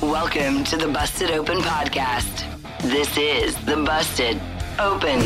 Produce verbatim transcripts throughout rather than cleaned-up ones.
Welcome to the Busted Open Podcast. This is the Busted Open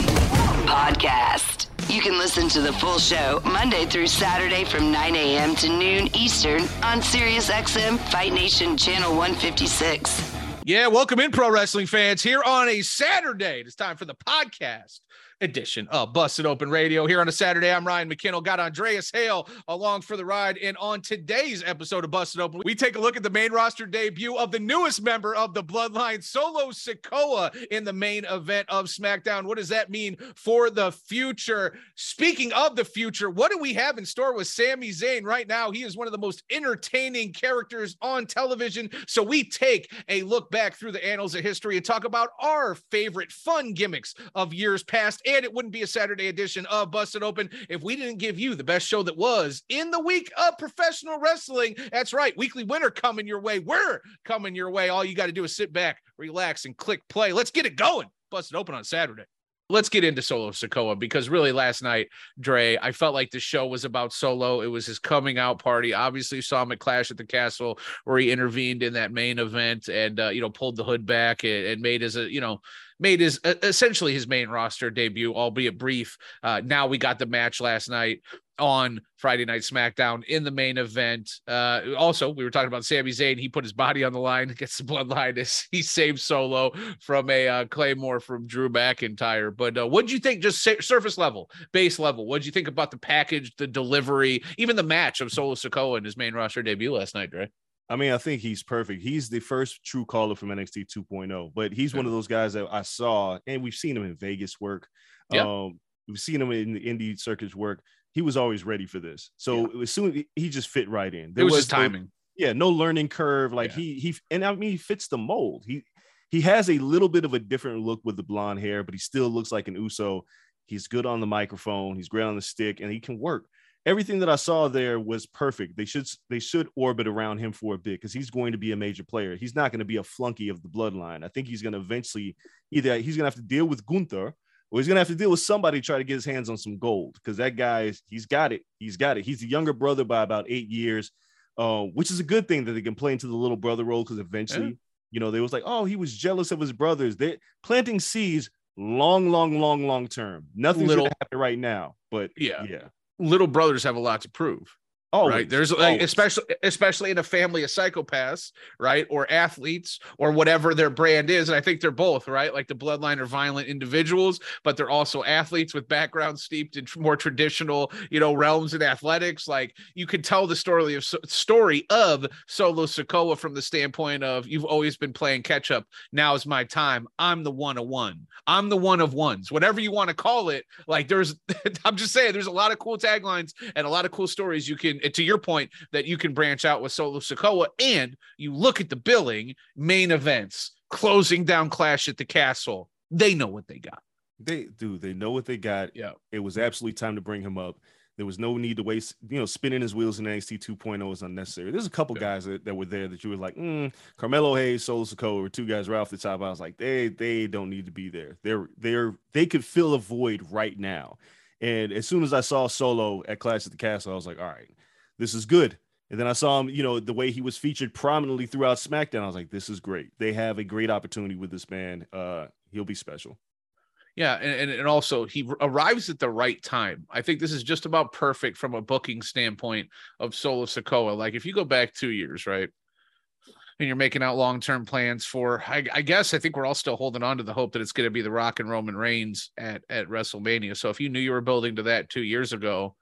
Podcast. You can listen to the full show Monday through Saturday from nine a.m. to noon Eastern on SiriusXM Fight Nation Channel one fifty-six. Yeah, welcome in, pro wrestling fans, here on a Saturday. It's time for the podcast edition of Busted Open Radio here on a Saturday. I'm Ryan McKinnell, got Andreas Hale along for the ride, and on today's episode of Busted Open, we take a look at the main roster debut of the newest member of the Bloodline, Solo Sikoa, in the main event of SmackDown. What does that mean for the future? Speaking of the future, what do we have in store with Sami Zayn right now? He is one of the most entertaining characters on television, so we take a look back through the annals of history and talk about our favorite fun gimmicks of years past. And it wouldn't be a Saturday edition of Busted Open if we didn't give you the best show that was in the week of professional wrestling. That's right. Weekly winner coming your way. We're coming your way. All you got to do is sit back, relax, and click play. Let's get it going. Busted Open on Saturday. Let's get into Solo Sikoa, because really last night, Dre, I felt like the show was about Solo. It was his coming out party. Obviously, you saw him at Clash at the Castle where he intervened in that main event and, uh, you know, pulled the hood back and, and made his, uh, you know, made his uh, essentially his main roster debut, albeit brief. Uh, now we got the match last night on Friday Night SmackDown in the main event. Uh, also, we were talking about Sami Zayn. He put his body on the line against the Bloodline. He saved Solo from a uh, Claymore from Drew McIntyre. But uh, what did you think, just sa- surface level, base level? What did you think about the package, the delivery, even the match of Solo Sikoa in his main roster debut last night, Dre? I mean, I think he's perfect. He's the first true caller from N X T two point oh, but he's yeah. one of those guys that I saw, and we've seen him in Vegas work. Yeah. Um, we've seen him in the indie circuits work. He was always ready for this. So yeah. as soon he just fit right in. There it was, was just timing. No, yeah, no learning curve. Like yeah. he he and I mean he fits the mold. He he has a little bit of a different look with the blonde hair, but he still looks like an Uso. He's good on the microphone, he's great on the stick, and he can work. Everything that I saw there was perfect. They should they should orbit around him for a bit, because he's going to be a major player. He's not going to be a flunky of the Bloodline. I think he's going to eventually either he's going to have to deal with Gunther, well, he's going to have to deal with somebody to try to get his hands on some gold, because that guy, is, he's got it. He's got it. He's the younger brother by about eight years, uh, which is a good thing that they can play into the little brother role, because eventually, yeah. you know, they was like, oh, he was jealous of his brothers. They're planting seeds long, long, long, long term. Nothing's going to happen right now. But yeah. yeah, little brothers have a lot to prove. Oh, right. There's like, especially, especially in a family of psychopaths, right? Or athletes or whatever their brand is. And I think they're both, right? Like the Bloodline are violent individuals, but they're also athletes with backgrounds steeped in more traditional, you know, realms in athletics. Like you could tell the story of story of Solo Sikoa from the standpoint of you've always been playing catch up. Now is my time. I'm the one of one. I'm the one of ones, whatever you want to call it. Like there's, I'm just saying, there's a lot of cool taglines and a lot of cool stories you can, to your point, that you can branch out with Solo Sikoa. And you look at the billing, main events, closing down Clash at the Castle. They know what they got. They do. They know what they got. Yeah. It was absolutely time to bring him up. There was no need to waste, you know, spinning his wheels in N X T two point oh is unnecessary. There's a couple yeah. guys that, that were there that you were like, mm, Carmelo Hayes, Solo Sikoa were two guys right off the top. I was like, they they don't need to be there. They're they're they could fill a void right now. And as soon as I saw Solo at Clash at the Castle, I was like, all right, this is good. And then I saw him, you know, the way he was featured prominently throughout SmackDown. I was like, this is great. They have a great opportunity with this man. Uh, he'll be special. Yeah, and, and also he arrives at the right time. I think this is just about perfect from a booking standpoint of Solo Sikoa. Like if you go back two years, right? and you're making out long-term plans for, I, I guess, I think we're all still holding on to the hope that it's going to be The Rock and Roman Reigns at, at WrestleMania. So if you knew you were building to that two years ago,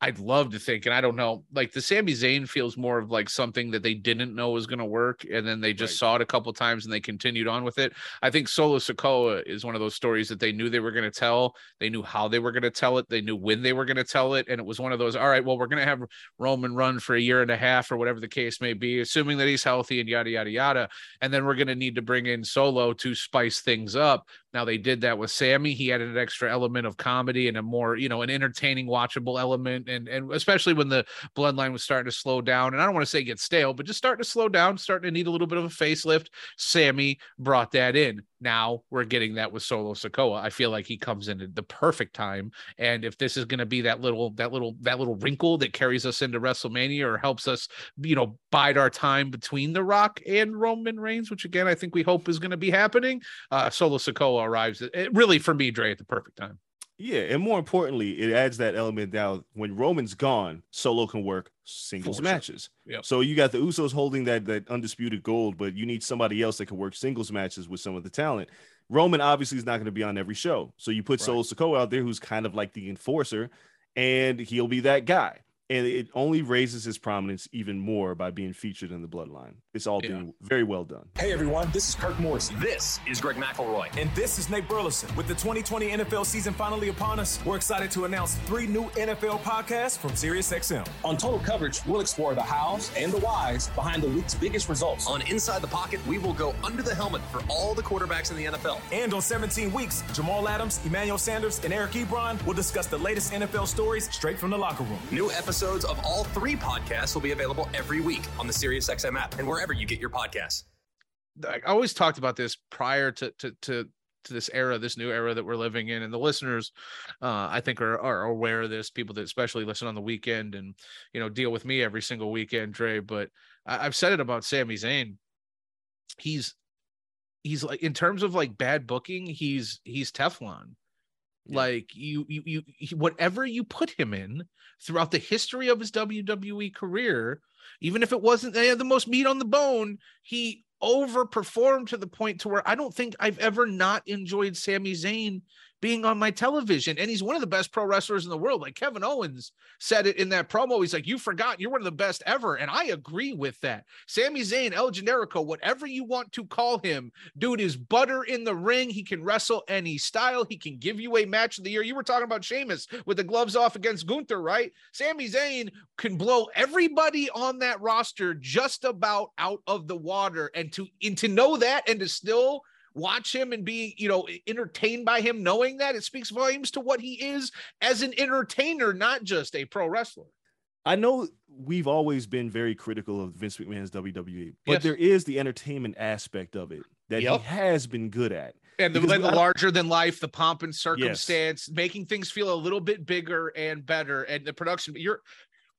I'd love to think, and I don't know, like the Sami Zayn feels more of like something that they didn't know was going to work. And then they just right. saw it a couple of times and they continued on with it. I think Solo Sikoa is one of those stories that they knew they were going to tell. They knew how they were going to tell it. They knew when they were going to tell it. And it was one of those, all right, well, we're going to have Roman run for a year and a half or whatever the case may be, assuming that he's healthy and yada, yada, yada. And then we're going to need to bring in Solo to spice things up. Now they did that with Sammy. He added an extra element of comedy and a more, you know, an entertaining, watchable element. And, and especially when the bloodline was starting to slow down, and I don't want to say get stale, but just starting to slow down, starting to need a little bit of a facelift. Sammy brought that in. Now we're getting that with Solo Sikoa. I feel like he comes in at the perfect time. And if this is going to be that little, that little, that little wrinkle that carries us into WrestleMania or helps us, you know, bide our time between The Rock and Roman Reigns, which again, I think we hope is going to be happening. Uh, Solo Sikoa arrives at, really for me, Dre, at the perfect time. Yeah, and more importantly, it adds that element now when Roman's gone, Solo can work singles Forza. matches. Yep. So you got the Usos holding that that undisputed gold, but you need somebody else that can work singles matches with some of the talent. Roman obviously is not going to be on every show. So you put right. Solo Sikoa out there, who's kind of like the enforcer, and he'll be that guy. And it only raises his prominence even more by being featured in the bloodline. It's all yeah. being very well done. Hey, everyone, this is Kirk Morris. This is Greg McElroy. And this is Nate Burleson. With the twenty twenty N F L season finally upon us, we're excited to announce three new N F L podcasts from SiriusXM. On Total Coverage, we'll explore the hows and the whys behind the week's biggest results. On Inside the Pocket, we will go under the helmet for all the quarterbacks in the N F L. And on seventeen weeks, Jamal Adams, Emmanuel Sanders, and Eric Ebron will discuss the latest N F L stories straight from the locker room. New episodes. Episodes of all three podcasts will be available every week on the SiriusXM app and wherever you get your podcasts. I always talked about this prior to to to, to this era, this new era that we're living in, and the listeners, uh, I think, are are aware of this. People that especially listen on the weekend and you know deal with me every single weekend, Dre. But I, I've said it about Sami Zayn. He's he's like in terms of like bad booking, he's he's Teflon. Yeah. Like you, you, you, he, whatever you put him in throughout the history of his W W E career, even if it wasn't they had the most meat on the bone, he overperformed to the point to where I don't think I've ever not enjoyed Sami Zayn being on my television. And he's one of the best pro wrestlers in the world. Like Kevin Owens said it in that promo. He's like, you forgot you're one of the best ever. And I agree with that. Sami Zayn, El Generico, whatever you want to call him, dude is butter in the ring. He can wrestle any style. He can give you a match of the year. You were talking about Sheamus with the gloves off against Gunther, right? Sami Zayn can blow everybody on that roster just about out of the water. And to, and to know that and to still watch him and be, you know, entertained by him, knowing that it speaks volumes to what he is as an entertainer, not just a pro wrestler. I know we've always been very critical of Vince McMahon's W W E, but yes. there is the entertainment aspect of it that yep. he has been good at. And the, the larger than life, the pomp and circumstance, yes. making things feel a little bit bigger and better. And the production, you're,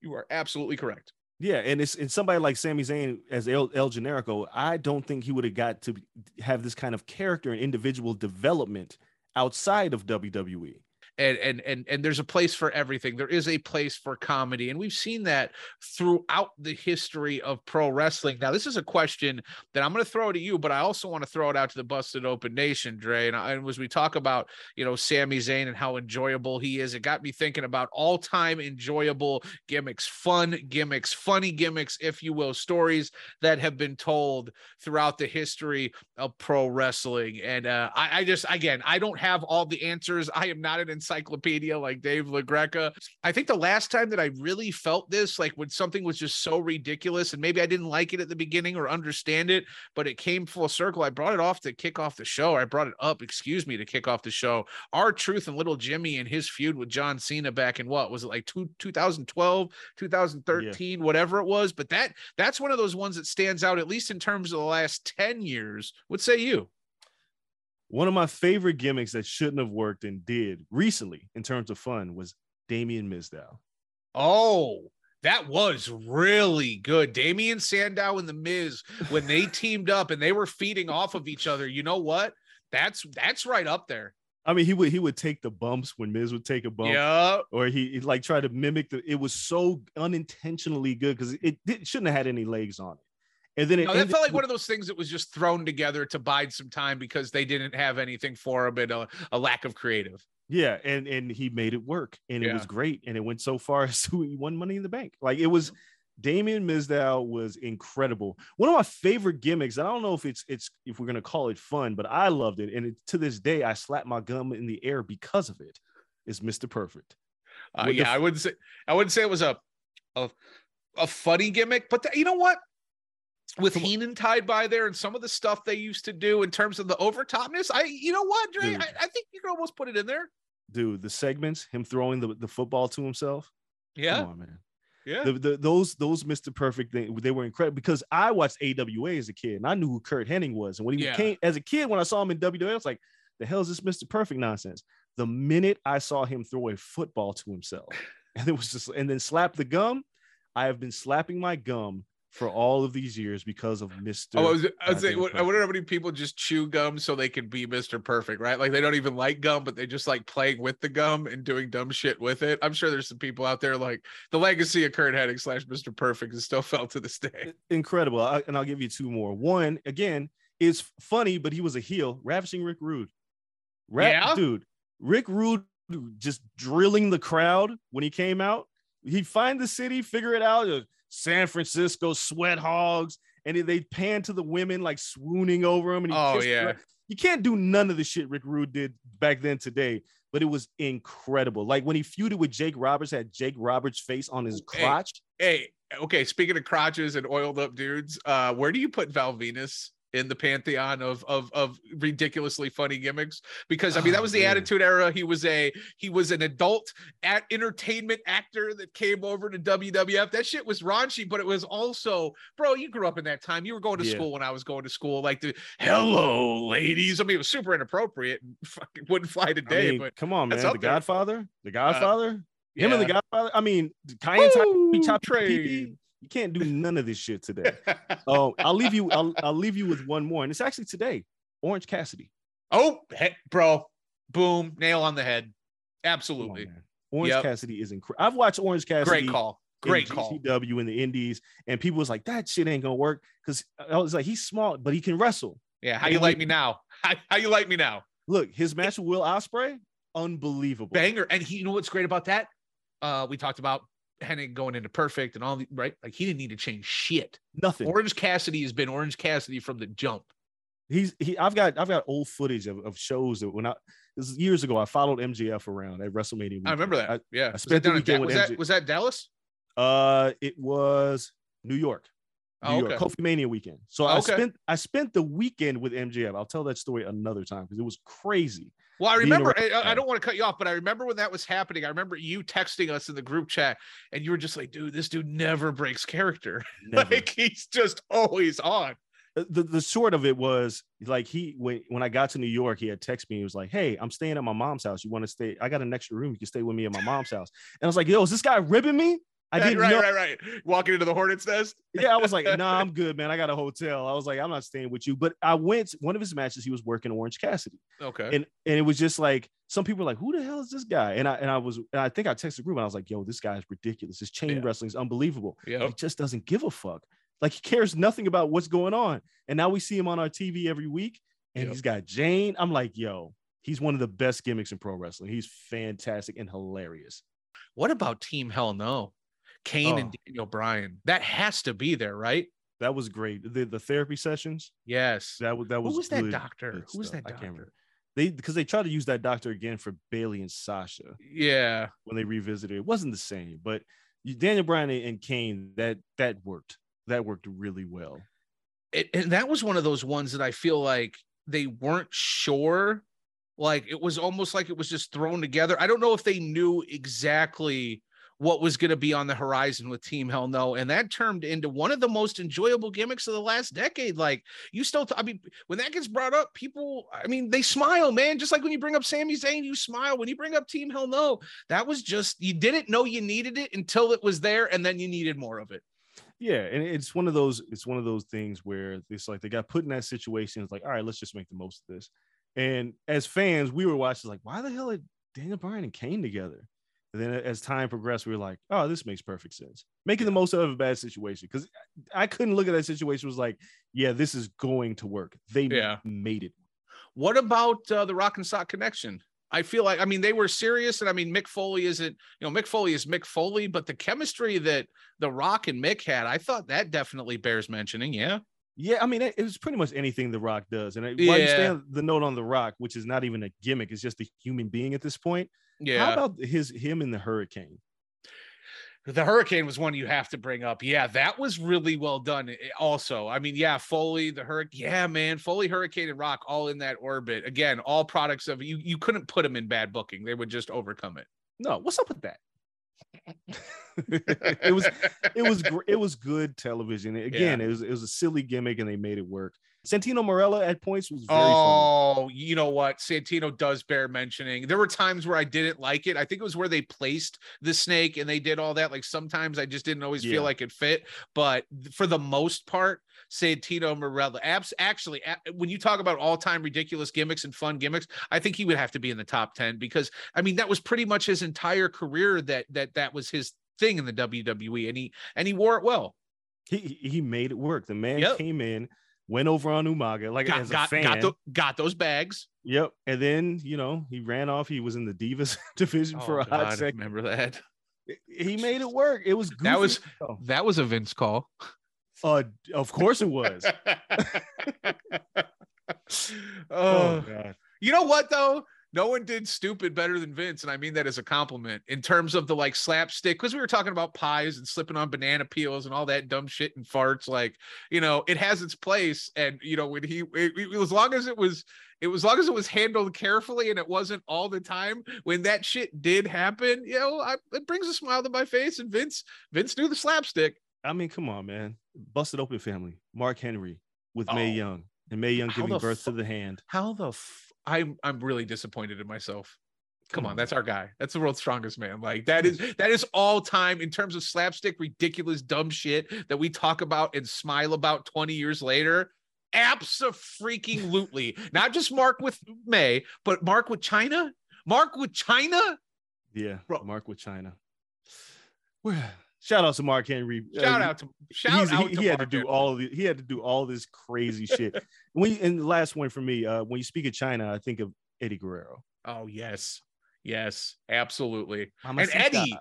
you are absolutely correct. Yeah, and it's and somebody like Sami Zayn as El, El Generico, I don't think he would have got to have this kind of character and individual development outside of W W E. And and and and there's a place for everything. There is a place for comedy, and we've seen that throughout the history of pro wrestling. Now, this is a question that I'm going to throw to you, but I also want to throw it out to the Busted Open Nation, Dre. And, I, and as we talk about, you know, Sami Zayn and how enjoyable he is, it got me thinking about all-time enjoyable gimmicks, fun gimmicks, funny gimmicks, if you will, stories that have been told throughout the history of pro wrestling. And uh, I, I just, again, I don't have all the answers. I am not an encyclopedia like Dave LaGreca. I think the last time that I really felt this, like when something was just so ridiculous and maybe I didn't like it at the beginning or understand it, but it came full circle. I brought it off to kick off the show. I brought it up, excuse me, to kick off the show. R-Truth and Little Jimmy and his feud with John Cena back in what was it like two, twenty twelve, twenty thirteen, yeah. whatever it was. But that that's one of those ones that stands out, at least in terms of the last ten years. What say you? One of my favorite gimmicks that shouldn't have worked and did recently in terms of fun was Damian Mizdow. Oh, that was really good. Damian Sandow and The Miz, when they teamed up and they were feeding off of each other, you know what? That's that's right up there. I mean, he would he would take the bumps when Miz would take a bump. Yeah. Or he he'd like try to mimic the, it was so unintentionally good because it, it shouldn't have had any legs on it. And then it no, that felt like one of those things that was just thrown together to bide some time because they didn't have anything for him and a, a lack of creative. Yeah, and and he made it work, and yeah. it was great, and it went so far as to he won Money in the Bank. Like, it was, Damian Mizdow was incredible. One of my favorite gimmicks. I don't know if it's it's if we're gonna call it fun, but I loved it, and it, to this day, I slap my gum in the air because of it. Is Mister Perfect? Uh, yeah, the, I wouldn't say I wouldn't say it was a a, a funny gimmick, but the, you know what? With Heenan tied by there and some of the stuff they used to do in terms of the overtopness, I you know what, Dre? Dude, I, I think you can almost put it in there. Dude, the segments, him throwing the, the football to himself. Yeah. Come on, man. Yeah. The, the, those those Mister Perfect, they, they were incredible because I watched A W A as a kid and I knew who Kurt Hennig was. And when he yeah. came as a kid, when I saw him in W W E, I was like, the hell is this Mister Perfect nonsense? The minute I saw him throw a football to himself, and it was just and then slap the gum. I have been slapping my gum for all of these years because of Mister Oh, I was, I was saying, I wonder how many people just chew gum so they can be Mister Perfect, right? Like, they don't even like gum, but they just like playing with the gum and doing dumb shit with it. I'm sure there's some people out there like the legacy of Kurt Hennig slash Mister Perfect is still felt to this day. Incredible. I, and I'll give you two more. One, again, is funny, but he was a heel. Ravishing Rick Rude. Rap, yeah? Dude, Rick Rude just drilling the crowd when he came out. He'd find the city, figure it out. San Francisco sweat hogs, and they pan to the women like swooning over him. And he oh yeah, her. You can't do none of the shit Rick Rude did back then today, but it was incredible. Like when he feuded with Jake Roberts, had Jake Roberts' face on his crotch. Hey, hey, okay. Speaking of crotches and oiled up dudes, uh, where do you put Val Venis in the pantheon of of of ridiculously funny gimmicks? Because I mean, that was the oh, Attitude Era. He was a he was an adult at entertainment actor that came over to W W F. That shit was raunchy, but it was also, bro, you grew up in that time. You were going to yeah. school when I was going to school. Like the hello ladies. I mean, it was super inappropriate and fucking wouldn't fly today. I mean, but come on, man. The there. Godfather, the Godfather, uh, him yeah. and the Godfather. I mean, Kyan top trade. You can't do none of this shit today. Oh, I'll leave you. I'll, I'll leave you with one more, and it's actually today. Orange Cassidy. Oh, hey, bro! Boom! Nail on the head. Absolutely. On, Orange yep. Cassidy is incredible. I've watched Orange Cassidy. Great call. Great in call. G C W in the Indies, and people was like, "That shit ain't gonna work," because I was like, "He's small, but he can wrestle." Yeah. How and you like me now? How, how you like me now? Look, his match with Will Ospreay, unbelievable banger. And he, you know what's great about that? Uh, we talked about Hennig going into Perfect and all the right, like he didn't need to change shit. Nothing. Orange Cassidy has been Orange Cassidy from the jump. He's he. I've got I've got old footage of, of shows that when I this was years ago I followed M J F around at WrestleMania. Weekend. I remember that. I, yeah, I spent was that, the weekend with was, that was that Dallas? Uh, it was New York. New oh, okay. York Kofi Mania weekend. So oh, I okay. spent I spent the weekend with M J F. I'll tell that story another time because it was crazy. Well, I remember, I, I don't want to cut you off, but I remember when that was happening, I remember you texting us in the group chat and you were just like, dude, this dude never breaks character. Never. Like he's just always on. The, the short of it was like he, when, when I got to New York, he had texted me. He was like, hey, I'm staying at my mom's house. You want to stay? I got an extra room. You can stay with me at my mom's house. And I was like, yo, is this guy ribbing me? I didn't right, know. right, right. Walking into the Hornet's Nest. Yeah, I was like, nah, I'm good, man. I got a hotel. I was like, I'm not staying with you. But I went, one of his matches, he was working Orange Cassidy. Okay. And and it was just like, some people were like, who the hell is this guy? And I and I was, and I think I texted the group and I was like, yo, this guy is ridiculous. His chain yeah. wrestling is unbelievable. Yep. He just doesn't give a fuck. Like he cares nothing about what's going on. And now we see him on our T V every week and yep. he's got Jane. I'm like, yo, he's one of the best gimmicks in pro wrestling. He's fantastic and hilarious. What about Team Hell No? Kane oh. and Daniel Bryan. That has to be there, right? That was great. The, the therapy sessions. Yes. That was that was. Who was that doctor? Who was that doctor? I can't remember. They because they tried to use that doctor again for Bailey and Sasha. Yeah. When they revisited, it wasn't the same. But Daniel Bryan and Kane, that that worked. That worked really well. It, and that was one of those ones that I feel like they weren't sure. Like it was almost like it was just thrown together. I don't know if they knew exactly what was going to be on the horizon with Team Hell No. And that turned into one of the most enjoyable gimmicks of the last decade. Like you still, t- I mean, when that gets brought up, people, I mean, they smile, man. Just like when you bring up Sami Zayn, you smile. When you bring up Team Hell No, that was just, you didn't know you needed it until it was there. And then you needed more of it. Yeah. And it's one of those, it's one of those things where it's like, they got put in that situation. It's like, all right, let's just make the most of this. And as fans, we were watching like, why the hell are Daniel Bryan and Kane together? And then as time progressed, we were like, oh, this makes perfect sense. Making the most out of a bad situation. Because I couldn't look at that situation. It was like, yeah, this is going to work. They yeah. made it. What about uh, the Rock and Sock connection? I feel like, I mean, they were serious. And I mean, Mick Foley isn't, you know, Mick Foley is Mick Foley. But the chemistry that The Rock and Mick had, I thought that definitely bears mentioning. Yeah. Yeah, I mean, it was pretty much anything The Rock does. And yeah. while you stay on the note on The Rock, which is not even a gimmick, it's just a human being at this point. Yeah. How about his him and the Hurricane? The Hurricane was one you have to bring up. Yeah, that was really well done also. I mean, yeah, Foley, the Hurricane. Yeah, man, Foley, Hurricane, and Rock all in that orbit. Again, all products of you. You couldn't put them in bad booking. They would just overcome it. No, what's up with that? it was it was it was good television again. yeah. it was it was a silly gimmick and they made it work. Santino Marella at points was very oh funny. You know what, Santino does bear mentioning. There were times where I didn't like it. I think it was where they placed the snake and they did all that. Like sometimes I just didn't always yeah. feel like it fit, but for the most part Santino Marella abs actually when you talk about all-time ridiculous gimmicks and fun gimmicks, I think he would have to be in the top ten because I mean that was pretty much his entire career. That that that was his thing in the W W E, and he and he wore it well. He he made it work. The man yep. came in, went over on Umaga like got, as a got, fan got, the, got those bags. Yep. And then, you know, he ran off. He was in the Divas division oh, for a God, hot second. Remember that? He made it work. It was goofy. That was that was a Vince call. Uh, of course it was. oh, oh God. You know what though? No one did stupid better than Vince, and I mean that as a compliment in terms of the like slapstick, because we were talking about pies and slipping on banana peels and all that dumb shit and farts. Like, you know, it has its place, and you know when he, it, it, as long as it was, it was as long as it was handled carefully and it wasn't all the time. When that shit did happen, you know, I, it brings a smile to my face. And Vince, Vince knew the slapstick. I mean, come on, man, busted open family. Mark Henry with oh. Mae Young, and Mae Young giving birth to the hand. How the. F- I'm I'm really disappointed in myself. Come on, that's our guy. That's the world's strongest man. Like that is that is all time in terms of slapstick, ridiculous, dumb shit that we talk about and smile about twenty years later. Abso-freaking-lutely. Not just Mark with May, but Mark with Chyna. Mark with Chyna. Yeah, bro. Mark with Chyna. Shout out to Mark Henry. Shout out to shout out. He, he to had Mark to do Henry. all of the, he had to do all this crazy shit. When you, and the last one for me, uh, when you speak of Chyna, I think of Eddie Guerrero. Oh yes, yes, absolutely. Mama and Sita. Eddie,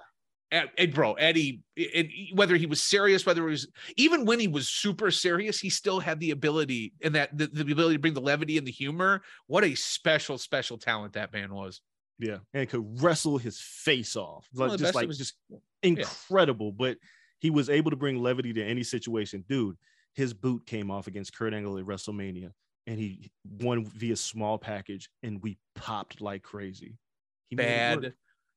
and, and bro, Eddie. And whether he was serious, whether it was even when he was super serious, he still had the ability and that the, the ability to bring the levity and the humor. What a special, special talent that man was. Yeah, and could wrestle his face off. Like, well, just like was just incredible, yeah. But he was able to bring levity to any situation. Dude, his boot came off against Kurt Angle at WrestleMania, and he won via small package, and we popped like crazy. He bad,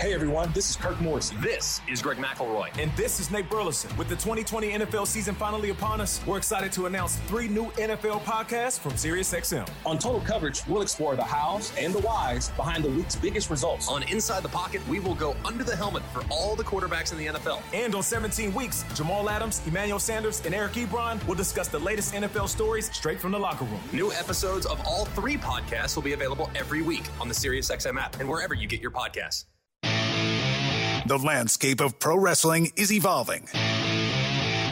Hey everyone, this is Kirk Morrissey. This is Greg McElroy. And this is Nate Burleson. With the twenty twenty N F L season finally upon us, we're excited to announce three new N F L podcasts from SiriusXM. On Total Coverage, we'll explore the hows and the whys behind the week's biggest results. On Inside the Pocket, we will go under the helmet for all the quarterbacks in the N F L. And on seventeen weeks, Jamal Adams, Emmanuel Sanders, and Eric Ebron will discuss the latest N F L stories straight from the locker room. New episodes of all three podcasts will be available every week on the SiriusXM app and wherever you get your podcasts. The landscape of pro wrestling is evolving.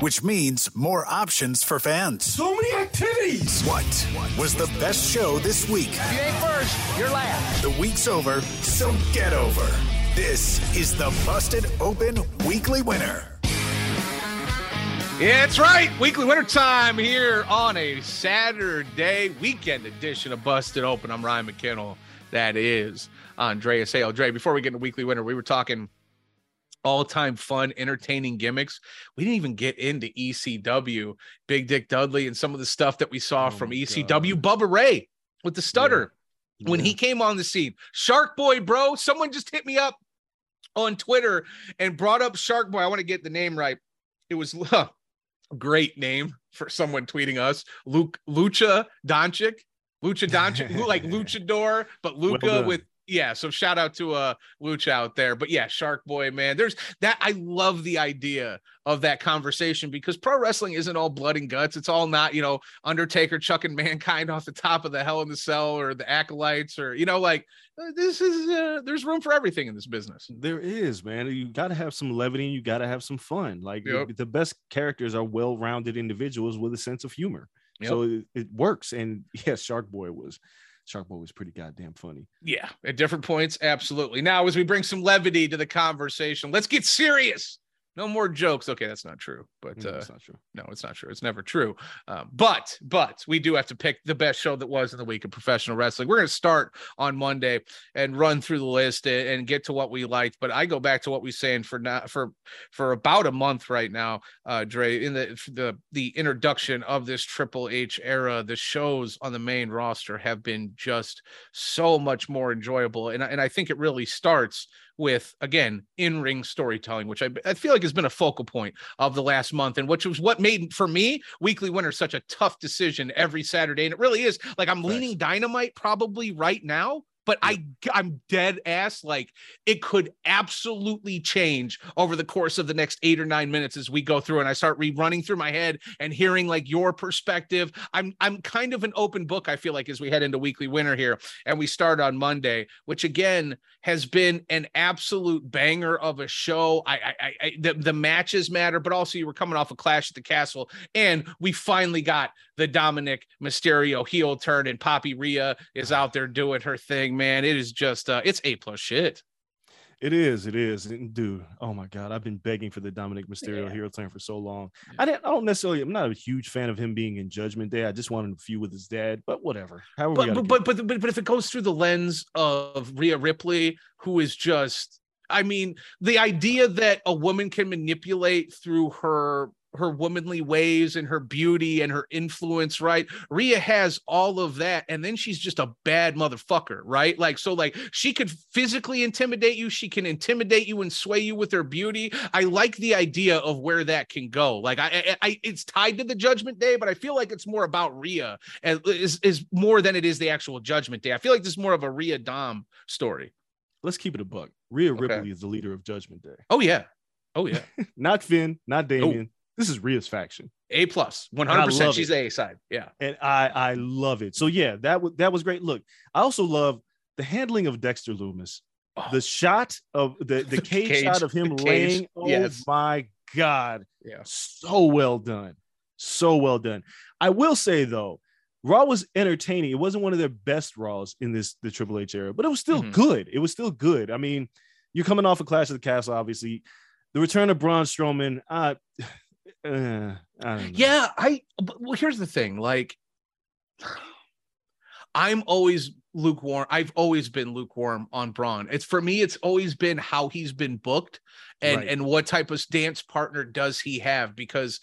which means more options for fans. So many activities! What was the best show this week? If you ain't first, you're last. The week's over, so get over. This is the Busted Open Weekly Winner. Yeah, that's right. Weekly winner time here on a Saturday weekend edition of Busted Open. I'm Ryan McKinnell. That is Andreas Hale. Dre, before we get into Weekly Winner, we were talking all-time fun, entertaining gimmicks. We didn't even get into E C W, Big Dick Dudley, and some of the stuff that we saw oh from E C W. God. Bubba Ray with the stutter yeah. Yeah. when he came on the scene. Shark Boy, bro. Someone just hit me up on Twitter and brought up Shark Boy. I want to get the name right. It was... Uh, Great name for someone tweeting us. Luke Lucha Doncic. Lucha Doncic, like Luchador, but Luca well with yeah. So shout out to uh Lucha out there. But yeah, Shark Boy, man. There's that. I love the idea of that conversation because pro wrestling isn't all blood and guts. It's all not, you know, Undertaker chucking Mankind off the top of the Hell in the Cell or the Acolytes or, you know, like this is uh, there's room for everything in this business. There is, man. You got to have some levity. And you got to have some fun. Like yep. the best characters are well-rounded individuals with a sense of humor. Yep. So it, it works. And yes, Shark Boy was. Shark Boy was pretty goddamn funny. Yeah, at different points, absolutely. Now, as we bring some levity to the conversation, let's get serious. No more jokes. Okay, that's not true. But no, uh, it's not true. No, it's not true. It's never true. Uh, but but we do have to pick the best show that was in the week of professional wrestling. We're going to start on Monday and run through the list and, and get to what we liked. But I go back to what we're saying for not for for about a month right now, uh, Dre, in the the the introduction of this Triple H era. The shows on the main roster have been just so much more enjoyable, and and I think it really starts with, again, in-ring storytelling, which I, I feel like has been a focal point of the last month, and which was what made, for me, Weekly Winner such a tough decision every Saturday. And it really is, like, I'm right. leaning Dynamite probably right now, but yeah. I, I'm dead ass, like, it could absolutely change over the course of the next eight or nine minutes as we go through, and I start rerunning through my head and hearing, like, your perspective. I'm, I'm kind of an open book, I feel like, as we head into Weekly Winner here, and we start on Monday, which, again, has been an absolute banger of a show. I, I, I the, the matches matter, but also you were coming off a Clash at the Castle, and we finally got the Dominic Mysterio heel turn, and Poppy Rhea is out there doing her thing, man. It is just, uh, it's A-plus shit. It is, it is. And dude, oh my God, I've been begging for the Dominic Mysterio yeah. hero turn for so long. Yeah. I didn't, I don't necessarily, I'm not a huge fan of him being in Judgment Day. I just wanted a few with his dad, but whatever. However, but, but, but, but, but, but if it goes through the lens of Rhea Ripley, who is just, I mean, the idea that a woman can manipulate through her, her womanly ways and her beauty and her influence, right? Rhea has all of that, and then she's just a bad motherfucker, right? Like, so like she could physically intimidate you, she can intimidate you and sway you with her beauty. I like the idea of where that can go. Like I, I, I it's tied to the Judgment Day, but I feel like it's more about Rhea and is, is more than it is the actual Judgment Day. I feel like this is more of a Rhea Dom story. Let's keep it a buck. Rhea Ripley okay. is the leader of Judgment Day. Oh yeah. Oh yeah. Not Finn, not Damien. Oh. This is Rhea's faction. A plus, one hundred percent. She's the A side. Yeah. And I, I love it. So yeah, that, w- that was great. Look, I also love the handling of Dexter Loomis. Oh. The shot of the, the, the cage, cage shot of him laying. Oh yes. My God. Yeah. So well done. So well done. I will say though, Raw was entertaining. It wasn't one of their best Raws in this, the Triple H era, but it was still mm-hmm. good. It was still good. I mean, you're coming off a Clash of the Castle, obviously. The return of Braun Strowman. Uh, Uh, I don't know. Yeah, I well, here's the thing. Like, I'm always lukewarm. I've always been lukewarm on Braun. It's for me, it's always been how he's been booked and, right. and what type of dance partner does he have? Because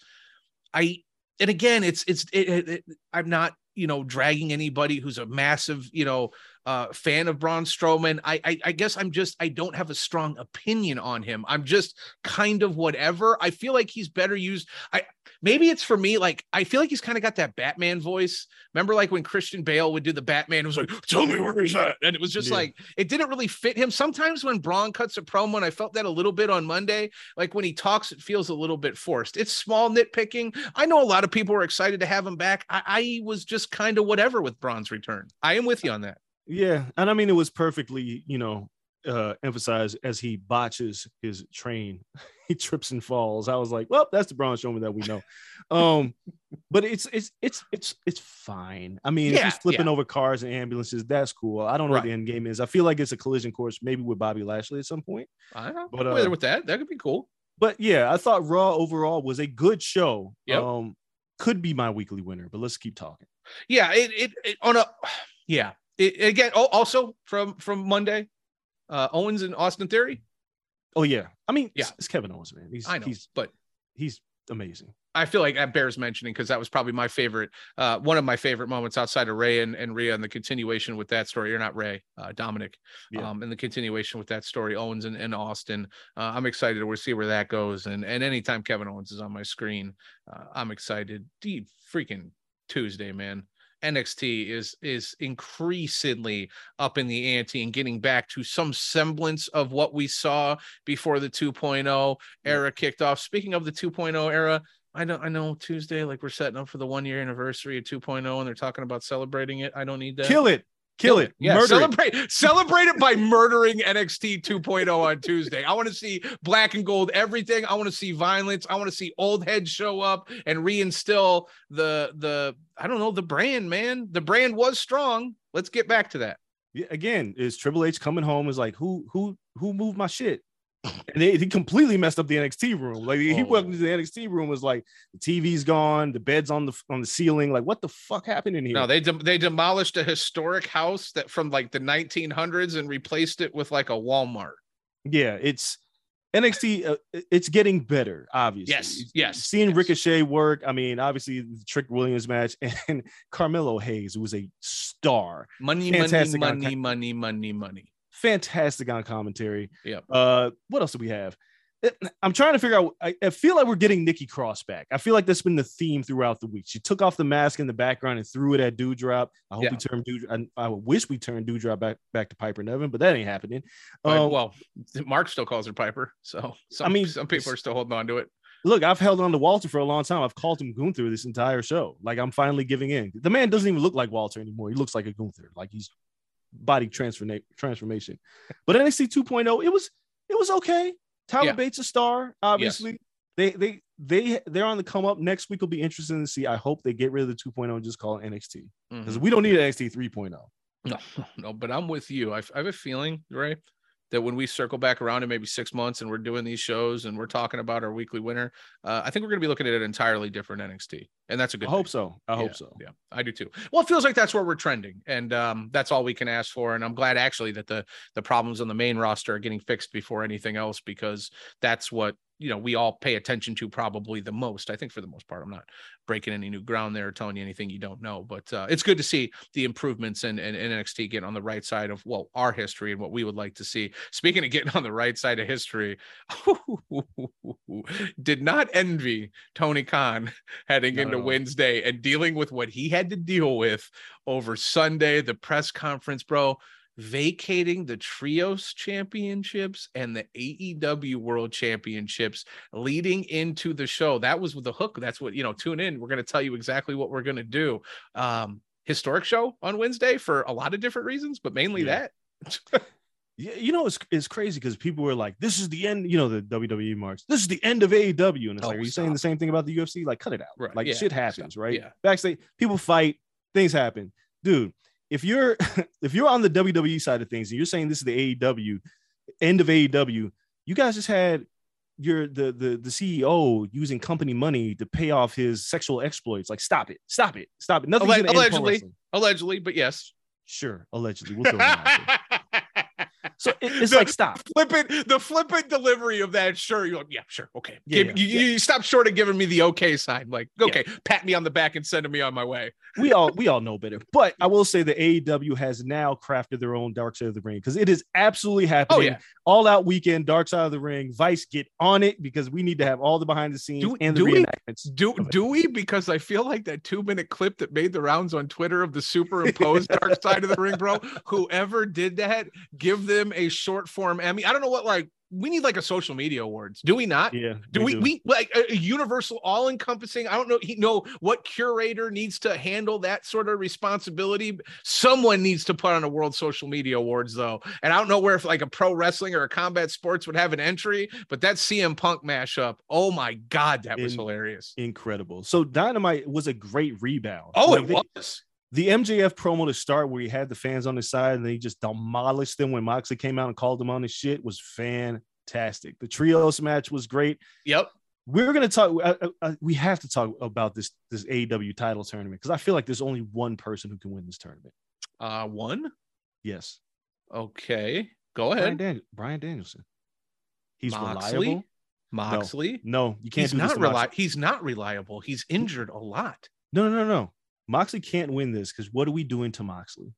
I, and again, it's, it's, it, it, it, I'm not, you know, dragging anybody who's a massive, you know, uh, fan of Braun Strowman. I, I, I guess I'm just, I don't have a strong opinion on him. I'm just kind of whatever. I feel like he's better used. I, maybe it's for me. Like, I feel like he's kind of got that Batman voice. Remember like when Christian Bale would do the Batman, it was like, tell me where he's at. And it was just yeah. like, it didn't really fit him. Sometimes when Braun cuts a promo, and I felt that a little bit on Monday, like when he talks, it feels a little bit forced. It's small nitpicking. I know a lot of people are excited to have him back. I, I was just kind of whatever with Braun's return. I am with you on that. Yeah, and I mean it was perfectly, you know, uh, emphasized as he botches his train. He trips and falls. I was like, well, that's the Braun Strowman that we know. Um, but it's it's it's it's it's fine. I mean, yeah, if he's flipping yeah. over cars and ambulances, that's cool. I don't know right. what the end game is. I feel like it's a collision course, maybe with Bobby Lashley at some point. I don't know. Uh, with that, that could be cool. But yeah, I thought Raw overall was a good show. Yep. Um, could be my weekly winner, but let's keep talking. Yeah, it it, it on a yeah. It, again, oh, also from from Monday, uh, Owens and Austin Theory. Oh yeah, I mean, yeah, it's, it's Kevin Owens, man. He's, I know, he's, but he's amazing. I feel like that bears mentioning because that was probably my favorite, uh, one of my favorite moments outside of Ray and, and Rhea and the continuation with that story. You're not Ray, uh, Dominic, yeah. um, and the continuation with that story, Owens and, and Austin. Uh, I'm excited. We'll see where that goes. And and anytime Kevin Owens is on my screen, uh, I'm excited. Deep freaking Tuesday, man. N X T is is increasingly up in the ante and getting back to some semblance of what we saw before the two point oh era kicked off. Speaking of the two point oh era, I know I know Tuesday, like we're setting up for the one year anniversary of two point oh, and they're talking about celebrating it. I don't need that. Kill it. Kill it. Yeah, Murder celebrate it. Celebrate it by murdering N X T two point oh on Tuesday. I want to see black and gold everything. I want to see violence. I want to see old heads show up and reinstill the the I don't know, the brand, man. The brand was strong. Let's get back to that. Yeah, again, is Triple H coming home is like, who who who moved my shit? And they, he completely messed up the N X T room. Like he oh. walked into the N X T room, was like the T V's gone, the bed's on the on the ceiling. Like what the fuck happened in here? No, they de- they demolished a historic house that from like the nineteen hundreds and replaced it with like a Walmart. Yeah, it's N X T. Uh, it's getting better, obviously. Yes, yes. Seeing yes. Ricochet work. I mean, obviously the Trick Williams match and Carmelo Hayes, who was a star. Money, Fantastic money, money, con- money, money, money. Fantastic on commentary. Yeah. Uh, what else do we have? I'm trying to figure out. I, I feel like we're getting Nikki Cross back. I feel like that's been the theme throughout the week. She took off the mask in the background and threw it at Doudrop. I hope yeah. we turned Doudrop. I, I wish we turned Doudrop back back to Piper Nevin, but that ain't happening. Um, right, well, Mark still calls her Piper, so some, I mean, some people are still holding on to it. Look, I've held on to Walter for a long time. I've called him Gunther this entire show. Like I'm finally giving in. The man doesn't even look like Walter anymore. He looks like a Gunther. Like he's body transforma- transformation. But N X T two point oh, it was it was okay. Tyler yeah. Bates a star, obviously. Yes. They they they they're on the come up. Next week will be interesting to see. I hope they get rid of the two point oh and just call it N X T because mm-hmm. we don't need N X T three point oh. No, no, but I'm with you. I, I have a feeling, right, that when we circle back around in maybe six months and we're doing these shows and we're talking about our weekly winner, uh, I think we're going to be looking at an entirely different N X T. And that's a good I thing. hope so. I yeah, hope so. Yeah, I do too. Well, it feels like that's where we're trending. And um, that's all we can ask for. And I'm glad actually that the the problems on the main roster are getting fixed before anything else, because that's what, you know, we all pay attention to probably the most. I think for the most part, I'm not breaking any new ground there or telling you anything you don't know, but uh, it's good to see the improvements and N X T get on the right side of, well, our history and what we would like to see. Speaking of getting on the right side of history, did not envy Tony Khan heading no, into no. Wednesday and dealing with what he had to deal with over Sunday, the press conference, bro. Vacating the Trios Championships and the A E W World Championships leading into the show. That was with the hook. That's what, you know, tune in. We're going to tell you exactly what we're going to do. Um, historic show on Wednesday for a lot of different reasons, but mainly yeah. that. Yeah, you know, it's it's crazy because people were like, this is the end, you know, the W W E marks. This is the end of A E W. And it's oh, like, are you stop. saying the same thing about the U F C? Like, cut it out. Right. Like, yeah, shit happens, stop. right? Yeah. Backstage, people fight. Things happen. Dude. If you're if you're on the W W E side of things and you're saying this is the A E W end of A E W, you guys just had your the the the C E O using company money to pay off his sexual exploits. Like, stop it, stop it, stop it. Nothing. Alleg- allegedly, allegedly, but yes, sure, allegedly. We'll throw that So it, it's the like stop. Flippant, the flippant delivery of that. Sure, you're like, yeah, sure, okay. Yeah, Give, yeah, you, yeah. you stop short of giving me the okay sign. Like, okay, yeah. pat me on the back and send me on my way. We all we all know better, but I will say the A E W has now crafted their own Dark Side of the Ring because it is absolutely happening. Oh, yeah. All out weekend, Dark Side of the Ring. Vice, get on it because we need to have all the behind the scenes do, and the do reenactments. We, do do we? Because I feel like that two minute clip that made the rounds on Twitter of the superimposed Dark Side of the Ring, bro. Whoever did that, give them a short form Emmy. I don't know what like we need like a social media awards. Do we not? Yeah. Do we, we, do. we like a universal, all encompassing? I don't know. He know what curator needs to handle that sort of responsibility. Someone needs to put on a World Social Media Awards though. And I don't know where if like a pro wrestling or a combat sports would have an entry, but that C M Punk mashup. Oh my God. That was In, hilarious. Incredible. So Dynamite was a great rebound. Oh, like it they, was. The M J F promo to start where he had the fans on his side and they just demolished them when Moxley came out and called them on his shit was fantastic. The trios match was great. Yep. We're going to talk. I, I, we have to talk about this, this A E W title tournament because I feel like there's only one person who can win this tournament. Uh, one? Yes. Okay. Go ahead. Brian, Dan- Brian Danielson. He's Moxley? reliable. Moxley? No, no you can't he's do not this reli- He's not reliable. He's injured a lot. No, no, no, no. Moxley can't win this because what are we doing to Moxley?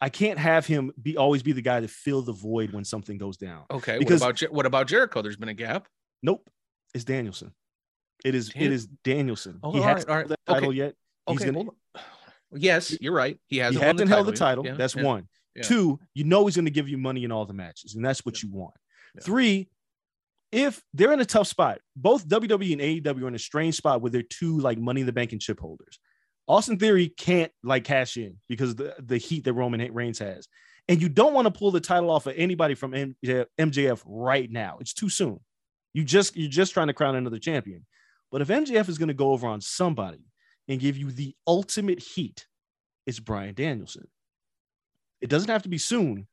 I can't have him be always be the guy to fill the void when something goes down. Okay, because what about Jer- what about Jericho? There's been a gap. Nope, it's Danielson. It is Dan- it is Danielson. Oh, he all hasn't right, all right. held that title okay. yet. He's okay, gonna, yes, you're right. He hasn't, he hasn't held the title. Yeah. That's yeah. one. Yeah. Two, you know he's going to give you money in all the matches, and that's what yeah. you want. Yeah. Three. If they're in a tough spot, both W W E and A E W are in a strange spot where they're two like Money in the Bank and chip holders. Austin Theory can't like cash in because the, the heat that Roman Reigns has. And you don't want to pull the title off of anybody from M J F right now. It's too soon. You just, you're just trying to crown another champion. But if M J F is going to go over on somebody and give you the ultimate heat, it's Bryan Danielson. It doesn't have to be soon,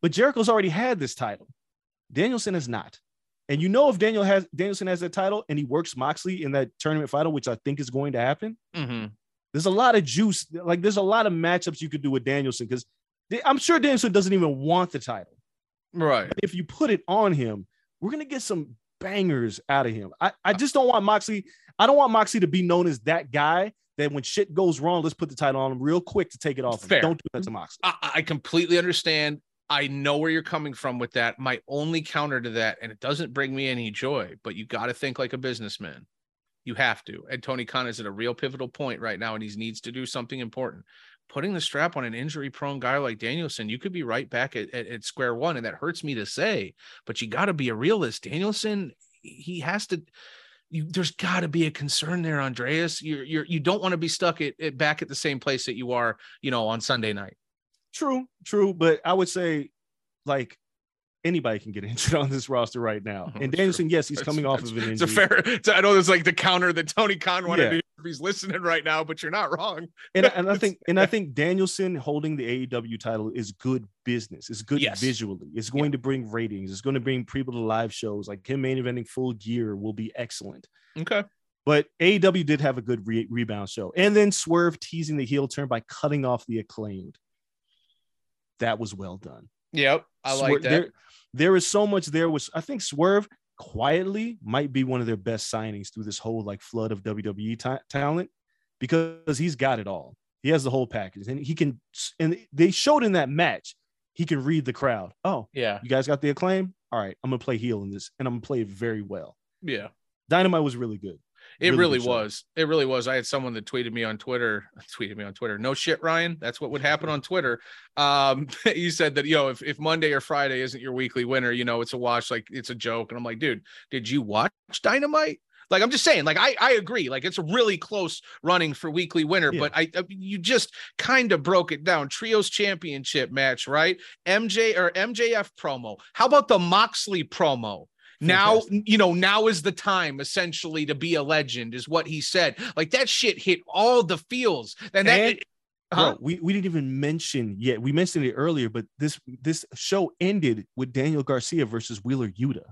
but Jericho's already had this title. Danielson has not. And you know, if Daniel has Danielson has that title and he works Moxley in that tournament final, which I think is going to happen, mm-hmm. there's a lot of juice. Like there's a lot of matchups you could do with Danielson because I'm sure Danielson doesn't even want the title. Right. But if you put it on him, we're going to get some bangers out of him. I, I just don't want Moxley. I don't want Moxley to be known as that guy that when shit goes wrong, let's put the title on him real quick to take it off. Fair. Don't do that to Moxley. I, I completely understand. I know where you're coming from with that. My only counter to that, and it doesn't bring me any joy, but you got to think like a businessman. You have to. And Tony Khan is at a real pivotal point right now, and he needs to do something important. Putting the strap on an injury-prone guy like Danielson, you could be right back at, at, at square one, and that hurts me to say, but you got to be a realist. Danielson, he has to... You, there's got to be a concern there, Andreas. You're, you're, you don't want to be stuck at, at back at the same place that you are, you know, on Sunday night. True, true. But I would say, like, anybody can get injured on this roster right now. Oh, and Danielson, true. yes, he's coming that's, off that's, of an injury. It's a fair, it's, I know there's like the counter that Tony Khan wanted yeah. to do if he's listening right now, but you're not wrong. And, and I think and I think Danielson holding the A E W title is good business. It's good yes. visually. It's going yeah. to bring ratings. It's going to bring people to live shows. Like him main eventing Full Gear will be excellent. Okay. But A E W did have a good re- rebound show. And then Swerve teasing the heel turn by cutting off the Acclaimed. That was well done. Yep, I like Swerve, that. There, there is so much there. Was I think Swerve quietly might be one of their best signings through this whole like flood of W W E t- talent because he's got it all. He has the whole package, and he can. And they showed in that match he can read the crowd. Oh, yeah, you guys got the Acclaim. All right, I'm gonna play heel in this, and I'm gonna play it very well. Yeah, Dynamite was really good. It really, really was. It really was. I had someone that tweeted me on Twitter, tweeted me on Twitter. No shit, Ryan. That's what would happen on Twitter. Um, you said that, yo, if, if Monday or Friday isn't your weekly winner, you know, it's a wash, like it's a joke. And I'm like, dude, did you watch Dynamite? Like, I'm just saying, like, I, I agree. Like, it's a really close running for weekly winner, yeah. but I, I you just kind of broke it down. Trios championship match, right? M J or M J F promo. How about the Moxley promo? Now, you know, now is the time essentially to be a legend is what he said. Like that shit hit all the feels. And that and, huh? bro, we, we didn't even mention yet. We mentioned it earlier, but this this show ended with Daniel Garcia versus Wheeler Yuta.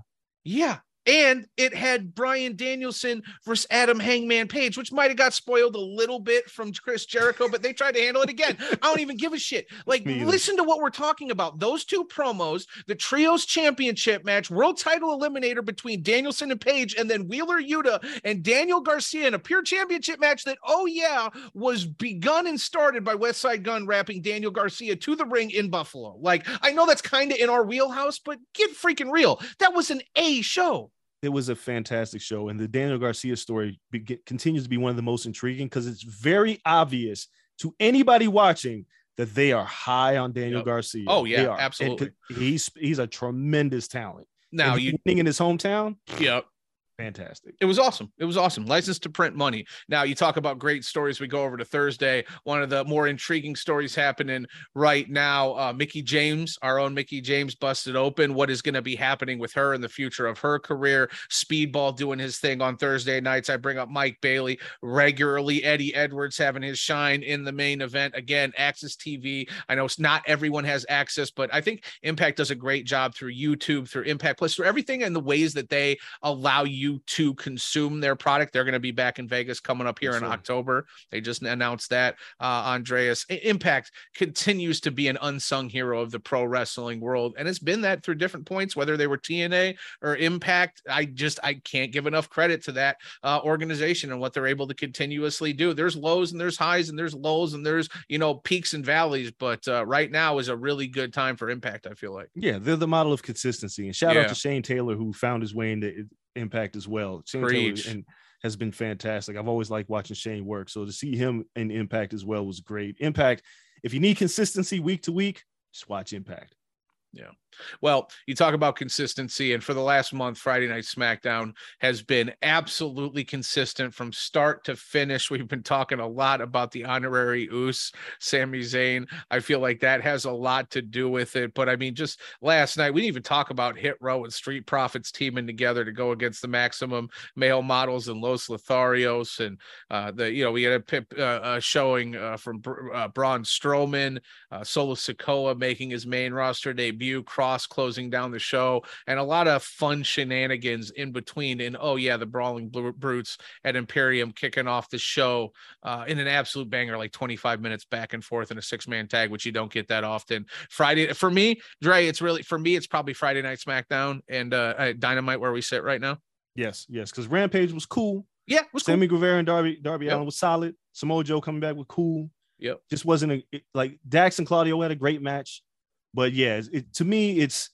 Yeah. And it had Bryan Danielson versus Adam Hangman Page, which might have got spoiled a little bit from Chris Jericho, but they tried to handle it again. I don't even give a shit. Like, listen to what we're talking about. Those two promos, the Trios Championship match, World Title Eliminator between Danielson and Page, and then Wheeler Yuta and Daniel Garcia in a pure championship match that, oh yeah, was begun and started by West Side Gun wrapping Daniel Garcia to the ring in Buffalo. Like, I know that's kind of in our wheelhouse, but get freaking real. That was an A show. It was a fantastic show, and the Daniel Garcia story be- continues to be one of the most intriguing because it's very obvious to anybody watching that they are high on Daniel yep. Garcia. Oh yeah, absolutely. He's he's a tremendous talent. Now you winning in his hometown. Yep. Fantastic. It was awesome. It was awesome. License to print money. Now you talk about great stories. We go over to Thursday. One of the more intriguing stories happening right now. Uh, Mickie James, our own Mickie James, busted open. What is going to be happening with her in the future of her career? Speedball doing his thing on Thursday nights. I bring up Mike Bailey regularly. Eddie Edwards having his shine in the main event. Again, Access T V. I know it's not everyone has access, but I think Impact does a great job through YouTube, through Impact Plus, through everything and the ways that they allow you to consume their product. They're going to be back in Vegas coming up here in October. They just announced that. uh, Andreas, Impact continues to be an unsung hero of the pro wrestling world. And it's been that through different points, whether they were T N A or Impact. I just, I can't give enough credit to that uh, organization and what they're able to continuously do. There's lows and there's highs and there's lows and there's, you know, peaks and valleys, but uh, right now is a really good time for Impact. I feel like, yeah, they're the model of consistency, and shout yeah. out to Shane Taylor, who found his way into Impact as well. Shane Taylor and has been fantastic. I've always liked watching Shane work, so to see him in Impact as well was great. Impact, if you need consistency week to week, just watch Impact. Yeah. Well, you talk about consistency, and for the last month, Friday Night SmackDown has been absolutely consistent from start to finish. We've been talking a lot about the honorary Oos, Sami Zayn. I feel like that has a lot to do with it, but I mean, just last night, we didn't even talk about Hit Row and Street Profits teaming together to go against the Maximum Male Models and Los Lotharios, and uh, the you know, we had a pip, uh, uh, showing uh, from Br- uh, Braun Strowman, uh, Solo Sikoa making his main roster debut, Cross closing down the show, and a lot of fun shenanigans in between. And oh yeah, the Brawling Brutes at Imperium kicking off the show uh, in an absolute banger, like twenty-five minutes back and forth in a six-man tag, which you don't get that often. Friday for me, Dre, it's really for me, it's probably Friday Night SmackDown and uh, Dynamite where we sit right now. Yes, yes, because Rampage was cool. Yeah, it was Sammy cool. Guevara and Darby Darby yep. Allin was solid. Samoa Joe coming back was cool. Yep, just wasn't a it, like Dax and Claudio had a great match. But yeah, it, to me, it's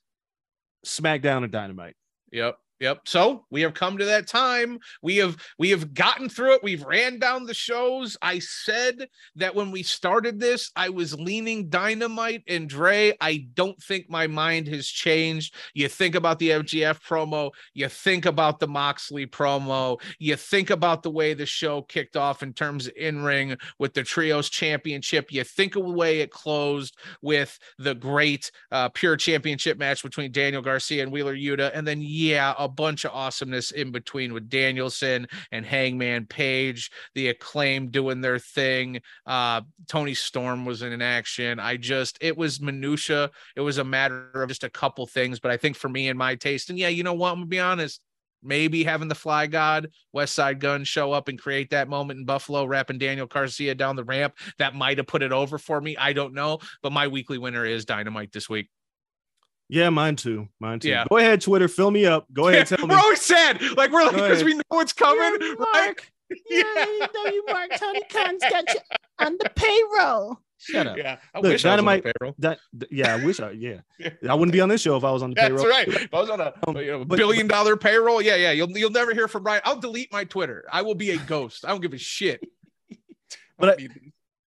SmackDown and Dynamite. Yep. Yep. So we have come to that time. We have we have gotten through it. We've ran down the shows. I said that when we started this, I was leaning Dynamite, and Dre, I don't think my mind has changed. You think about the M J F promo. You think about the Moxley promo. You think about the way the show kicked off in terms of in-ring with the Trios Championship. You think of the way it closed with the great uh, Pure Championship match between Daniel Garcia and Wheeler Yuta. And then, yeah, a bunch of awesomeness in between with Danielson and Hangman Page, the Acclaim doing their thing. Uh, Tony Storm was in action. I just, it was minutia. It was a matter of just a couple things, but I think for me and my taste, and yeah, you know what, I'm gonna be honest, maybe having the Fly God, West Side Gun show up and create that moment in Buffalo, wrapping Daniel Garcia down the ramp, that might've put it over for me. I don't know, but my weekly winner is Dynamite this week. Yeah, mine too. Mine too. Yeah. Go ahead, Twitter. Fill me up. Go ahead. Yeah, tell me. We're always sad. Like, we're like, because we know what's coming. Yeah, Mark. Right? Yeah, yeah, you know you, Mark. Tony Khan's got you on the payroll. Shut up. Yeah, I Look, wish Dynamite, I was on the payroll. That, yeah, I wish I, yeah. yeah. I wouldn't be on this show if I was on the That's payroll. That's right. If I was on a um, you know, but, billion dollar payroll, yeah, yeah. You'll, you'll never hear from Brian. I'll delete my Twitter. I will be a ghost. I don't give a shit. But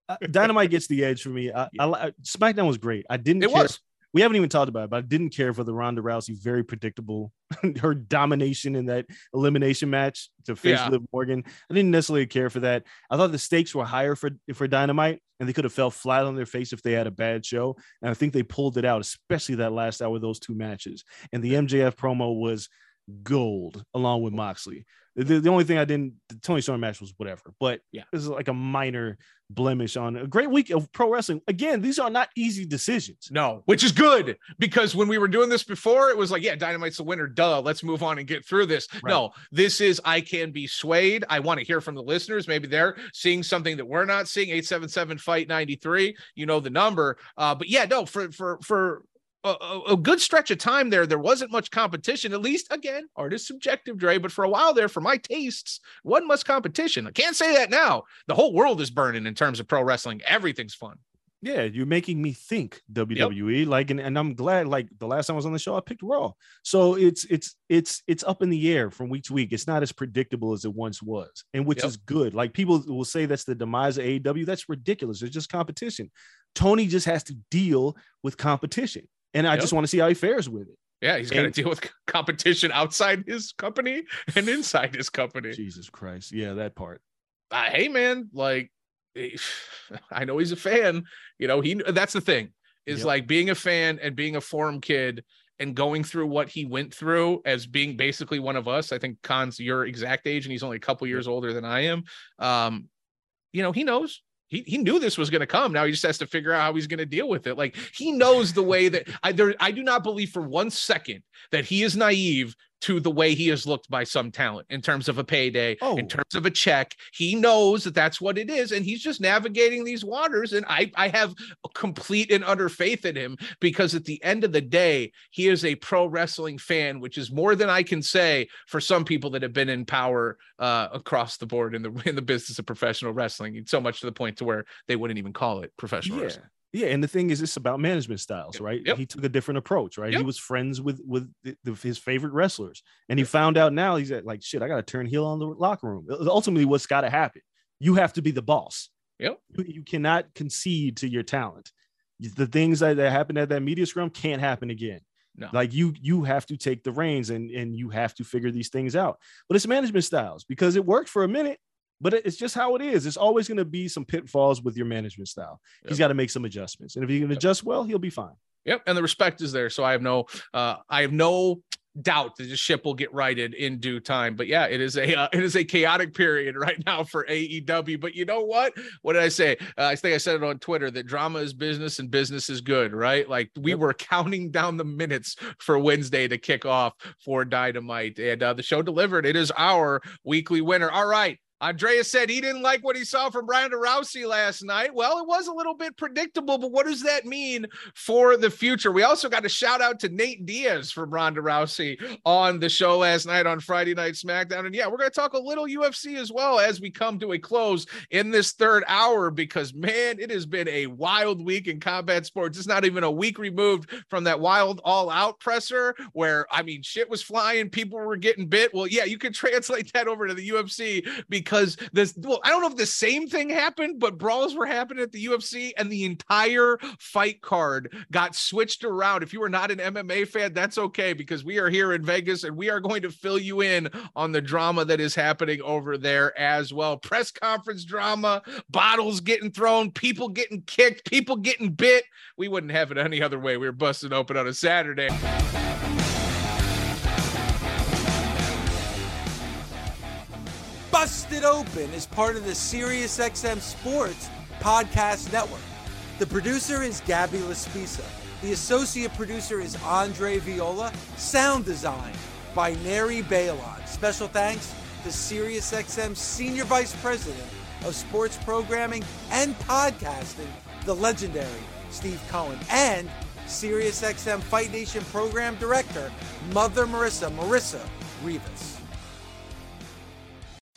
I, Dynamite gets the edge for me. I, yeah. I, SmackDown was great. I didn't It care. was. We haven't even talked about it, but I didn't care for the Ronda Rousey, very predictable, her domination in that elimination match to face yeah. Liv Morgan. I didn't necessarily care for that. I thought the stakes were higher for, for Dynamite, and they could have fell flat on their face if they had a bad show. And I think they pulled it out, especially that last hour of those two matches. And the M J F promo was gold, along with Moxley. The, the only thing I didn't, the Tony Storm match was whatever, but yeah, this is like a minor blemish on a great week of pro wrestling. Again, these are not easy decisions. No, which is good, because when we were doing this before, it was like, yeah, Dynamite's the winner. Duh. Let's move on and get through this. Right. No, this is, I can be swayed. I want to hear from the listeners. Maybe they're seeing something that we're not seeing. eight seven seven fight nine three, you know, the number, uh, but yeah, no, for, for, for, A, a good stretch of time there, there wasn't much competition, at least, again, art is subjective, Dre, but for a while there, for my tastes, wasn't much competition. I can't say that now. The whole world is burning in terms of pro wrestling. Everything's fun. Yeah, you're making me think, W W E. Yep. Like, and, and I'm glad, like, the last time I was on the show, I picked Raw. So it's it's it's it's up in the air from week to week. It's not as predictable as it once was, and which yep. is good. Like, people will say that's the demise of A E W. That's ridiculous. It's just competition. Tony just has to deal with competition. And I yep. just want to see how he fares with it. Yeah, he's got to deal with competition outside his company and inside his company. Jesus Christ. Yeah, that part. Uh, hey, man, like, I know he's a fan. You know, he that's the thing is yep. like being a fan and being a forum kid and going through what he went through as being basically one of us. I think Khan's your exact age, and he's only a couple years older than I am. Um, you know, he knows. He he knew this was going to come. Now he just has to figure out how he's going to deal with it. Like, he knows the way that I there. I do not believe for one second that he is naive to the way he is looked by some talent in terms of a payday, oh. in terms of a check. He knows that that's what it is. And he's just navigating these waters. And I, I have a complete and utter faith in him, because at the end of the day, he is a pro wrestling fan, which is more than I can say for some people that have been in power uh, across the board in the in the business of professional wrestling. And so much to the point to where they wouldn't even call it professional yeah. wrestling. Yeah, and the thing is, it's about management styles, right? Yep. He took a different approach, right? Yep. He was friends with with the, the, his favorite wrestlers, and he found out now he's at like, shit, I got to turn heel on the locker room. Ultimately, what's got to happen? You have to be the boss. Yep. You, you cannot concede to your talent. The things that, that happened at that media scrum can't happen again. No. Like, you you have to take the reins, and and you have to figure these things out. But it's management styles, because it worked for a minute. But it's just how it is. It's always going to be some pitfalls with your management style. Yep. He's got to make some adjustments. And if he can adjust well, he'll be fine. Yep. And the respect is there. So I have no, uh, I have no doubt that the ship will get righted in due time. But yeah, it is a, uh, it is a chaotic period right now for A E W. But you know what? What did I say? Uh, I think I said it on Twitter that drama is business and business is good, right? Like, we yep. were counting down the minutes for Wednesday to kick off for Dynamite, and uh, the show delivered. It is our weekly winner. All right. Andrea said he didn't like what he saw from Ronda Rousey last night. Well, it was a little bit predictable, but what does that mean for the future? We also got a shout out to Nate Diaz from Ronda Rousey on the show last night on Friday Night SmackDown. And yeah, we're going to talk a little U F C as well as we come to a close in this third hour, because, man, it has been a wild week in combat sports. It's not even a week removed from that wild all-out presser where, I mean, shit was flying, people were getting bit. Well, yeah, you can translate that over to the U F C, because Because this, well, I don't know if the same thing happened, but brawls were happening at the U F C, and the entire fight card got switched around. If you are not an M M A fan, that's okay, because we are here in Vegas, and we are going to fill you in on the drama that is happening over there as well. Press conference drama, bottles getting thrown, people getting kicked, people getting bit. We wouldn't have it any other way. We were busting open on a Saturday. Busted Open is part of the SiriusXM Sports Podcast Network. The producer is Gabby Laspisa. The associate producer is Andre Viola. Sound design by Neri Bailon. Special thanks to SiriusXM Senior Vice President of Sports Programming and Podcasting, the legendary Steve Cohen, and SiriusXM Fight Nation Program Director, Mother Marissa, Marissa Rivas.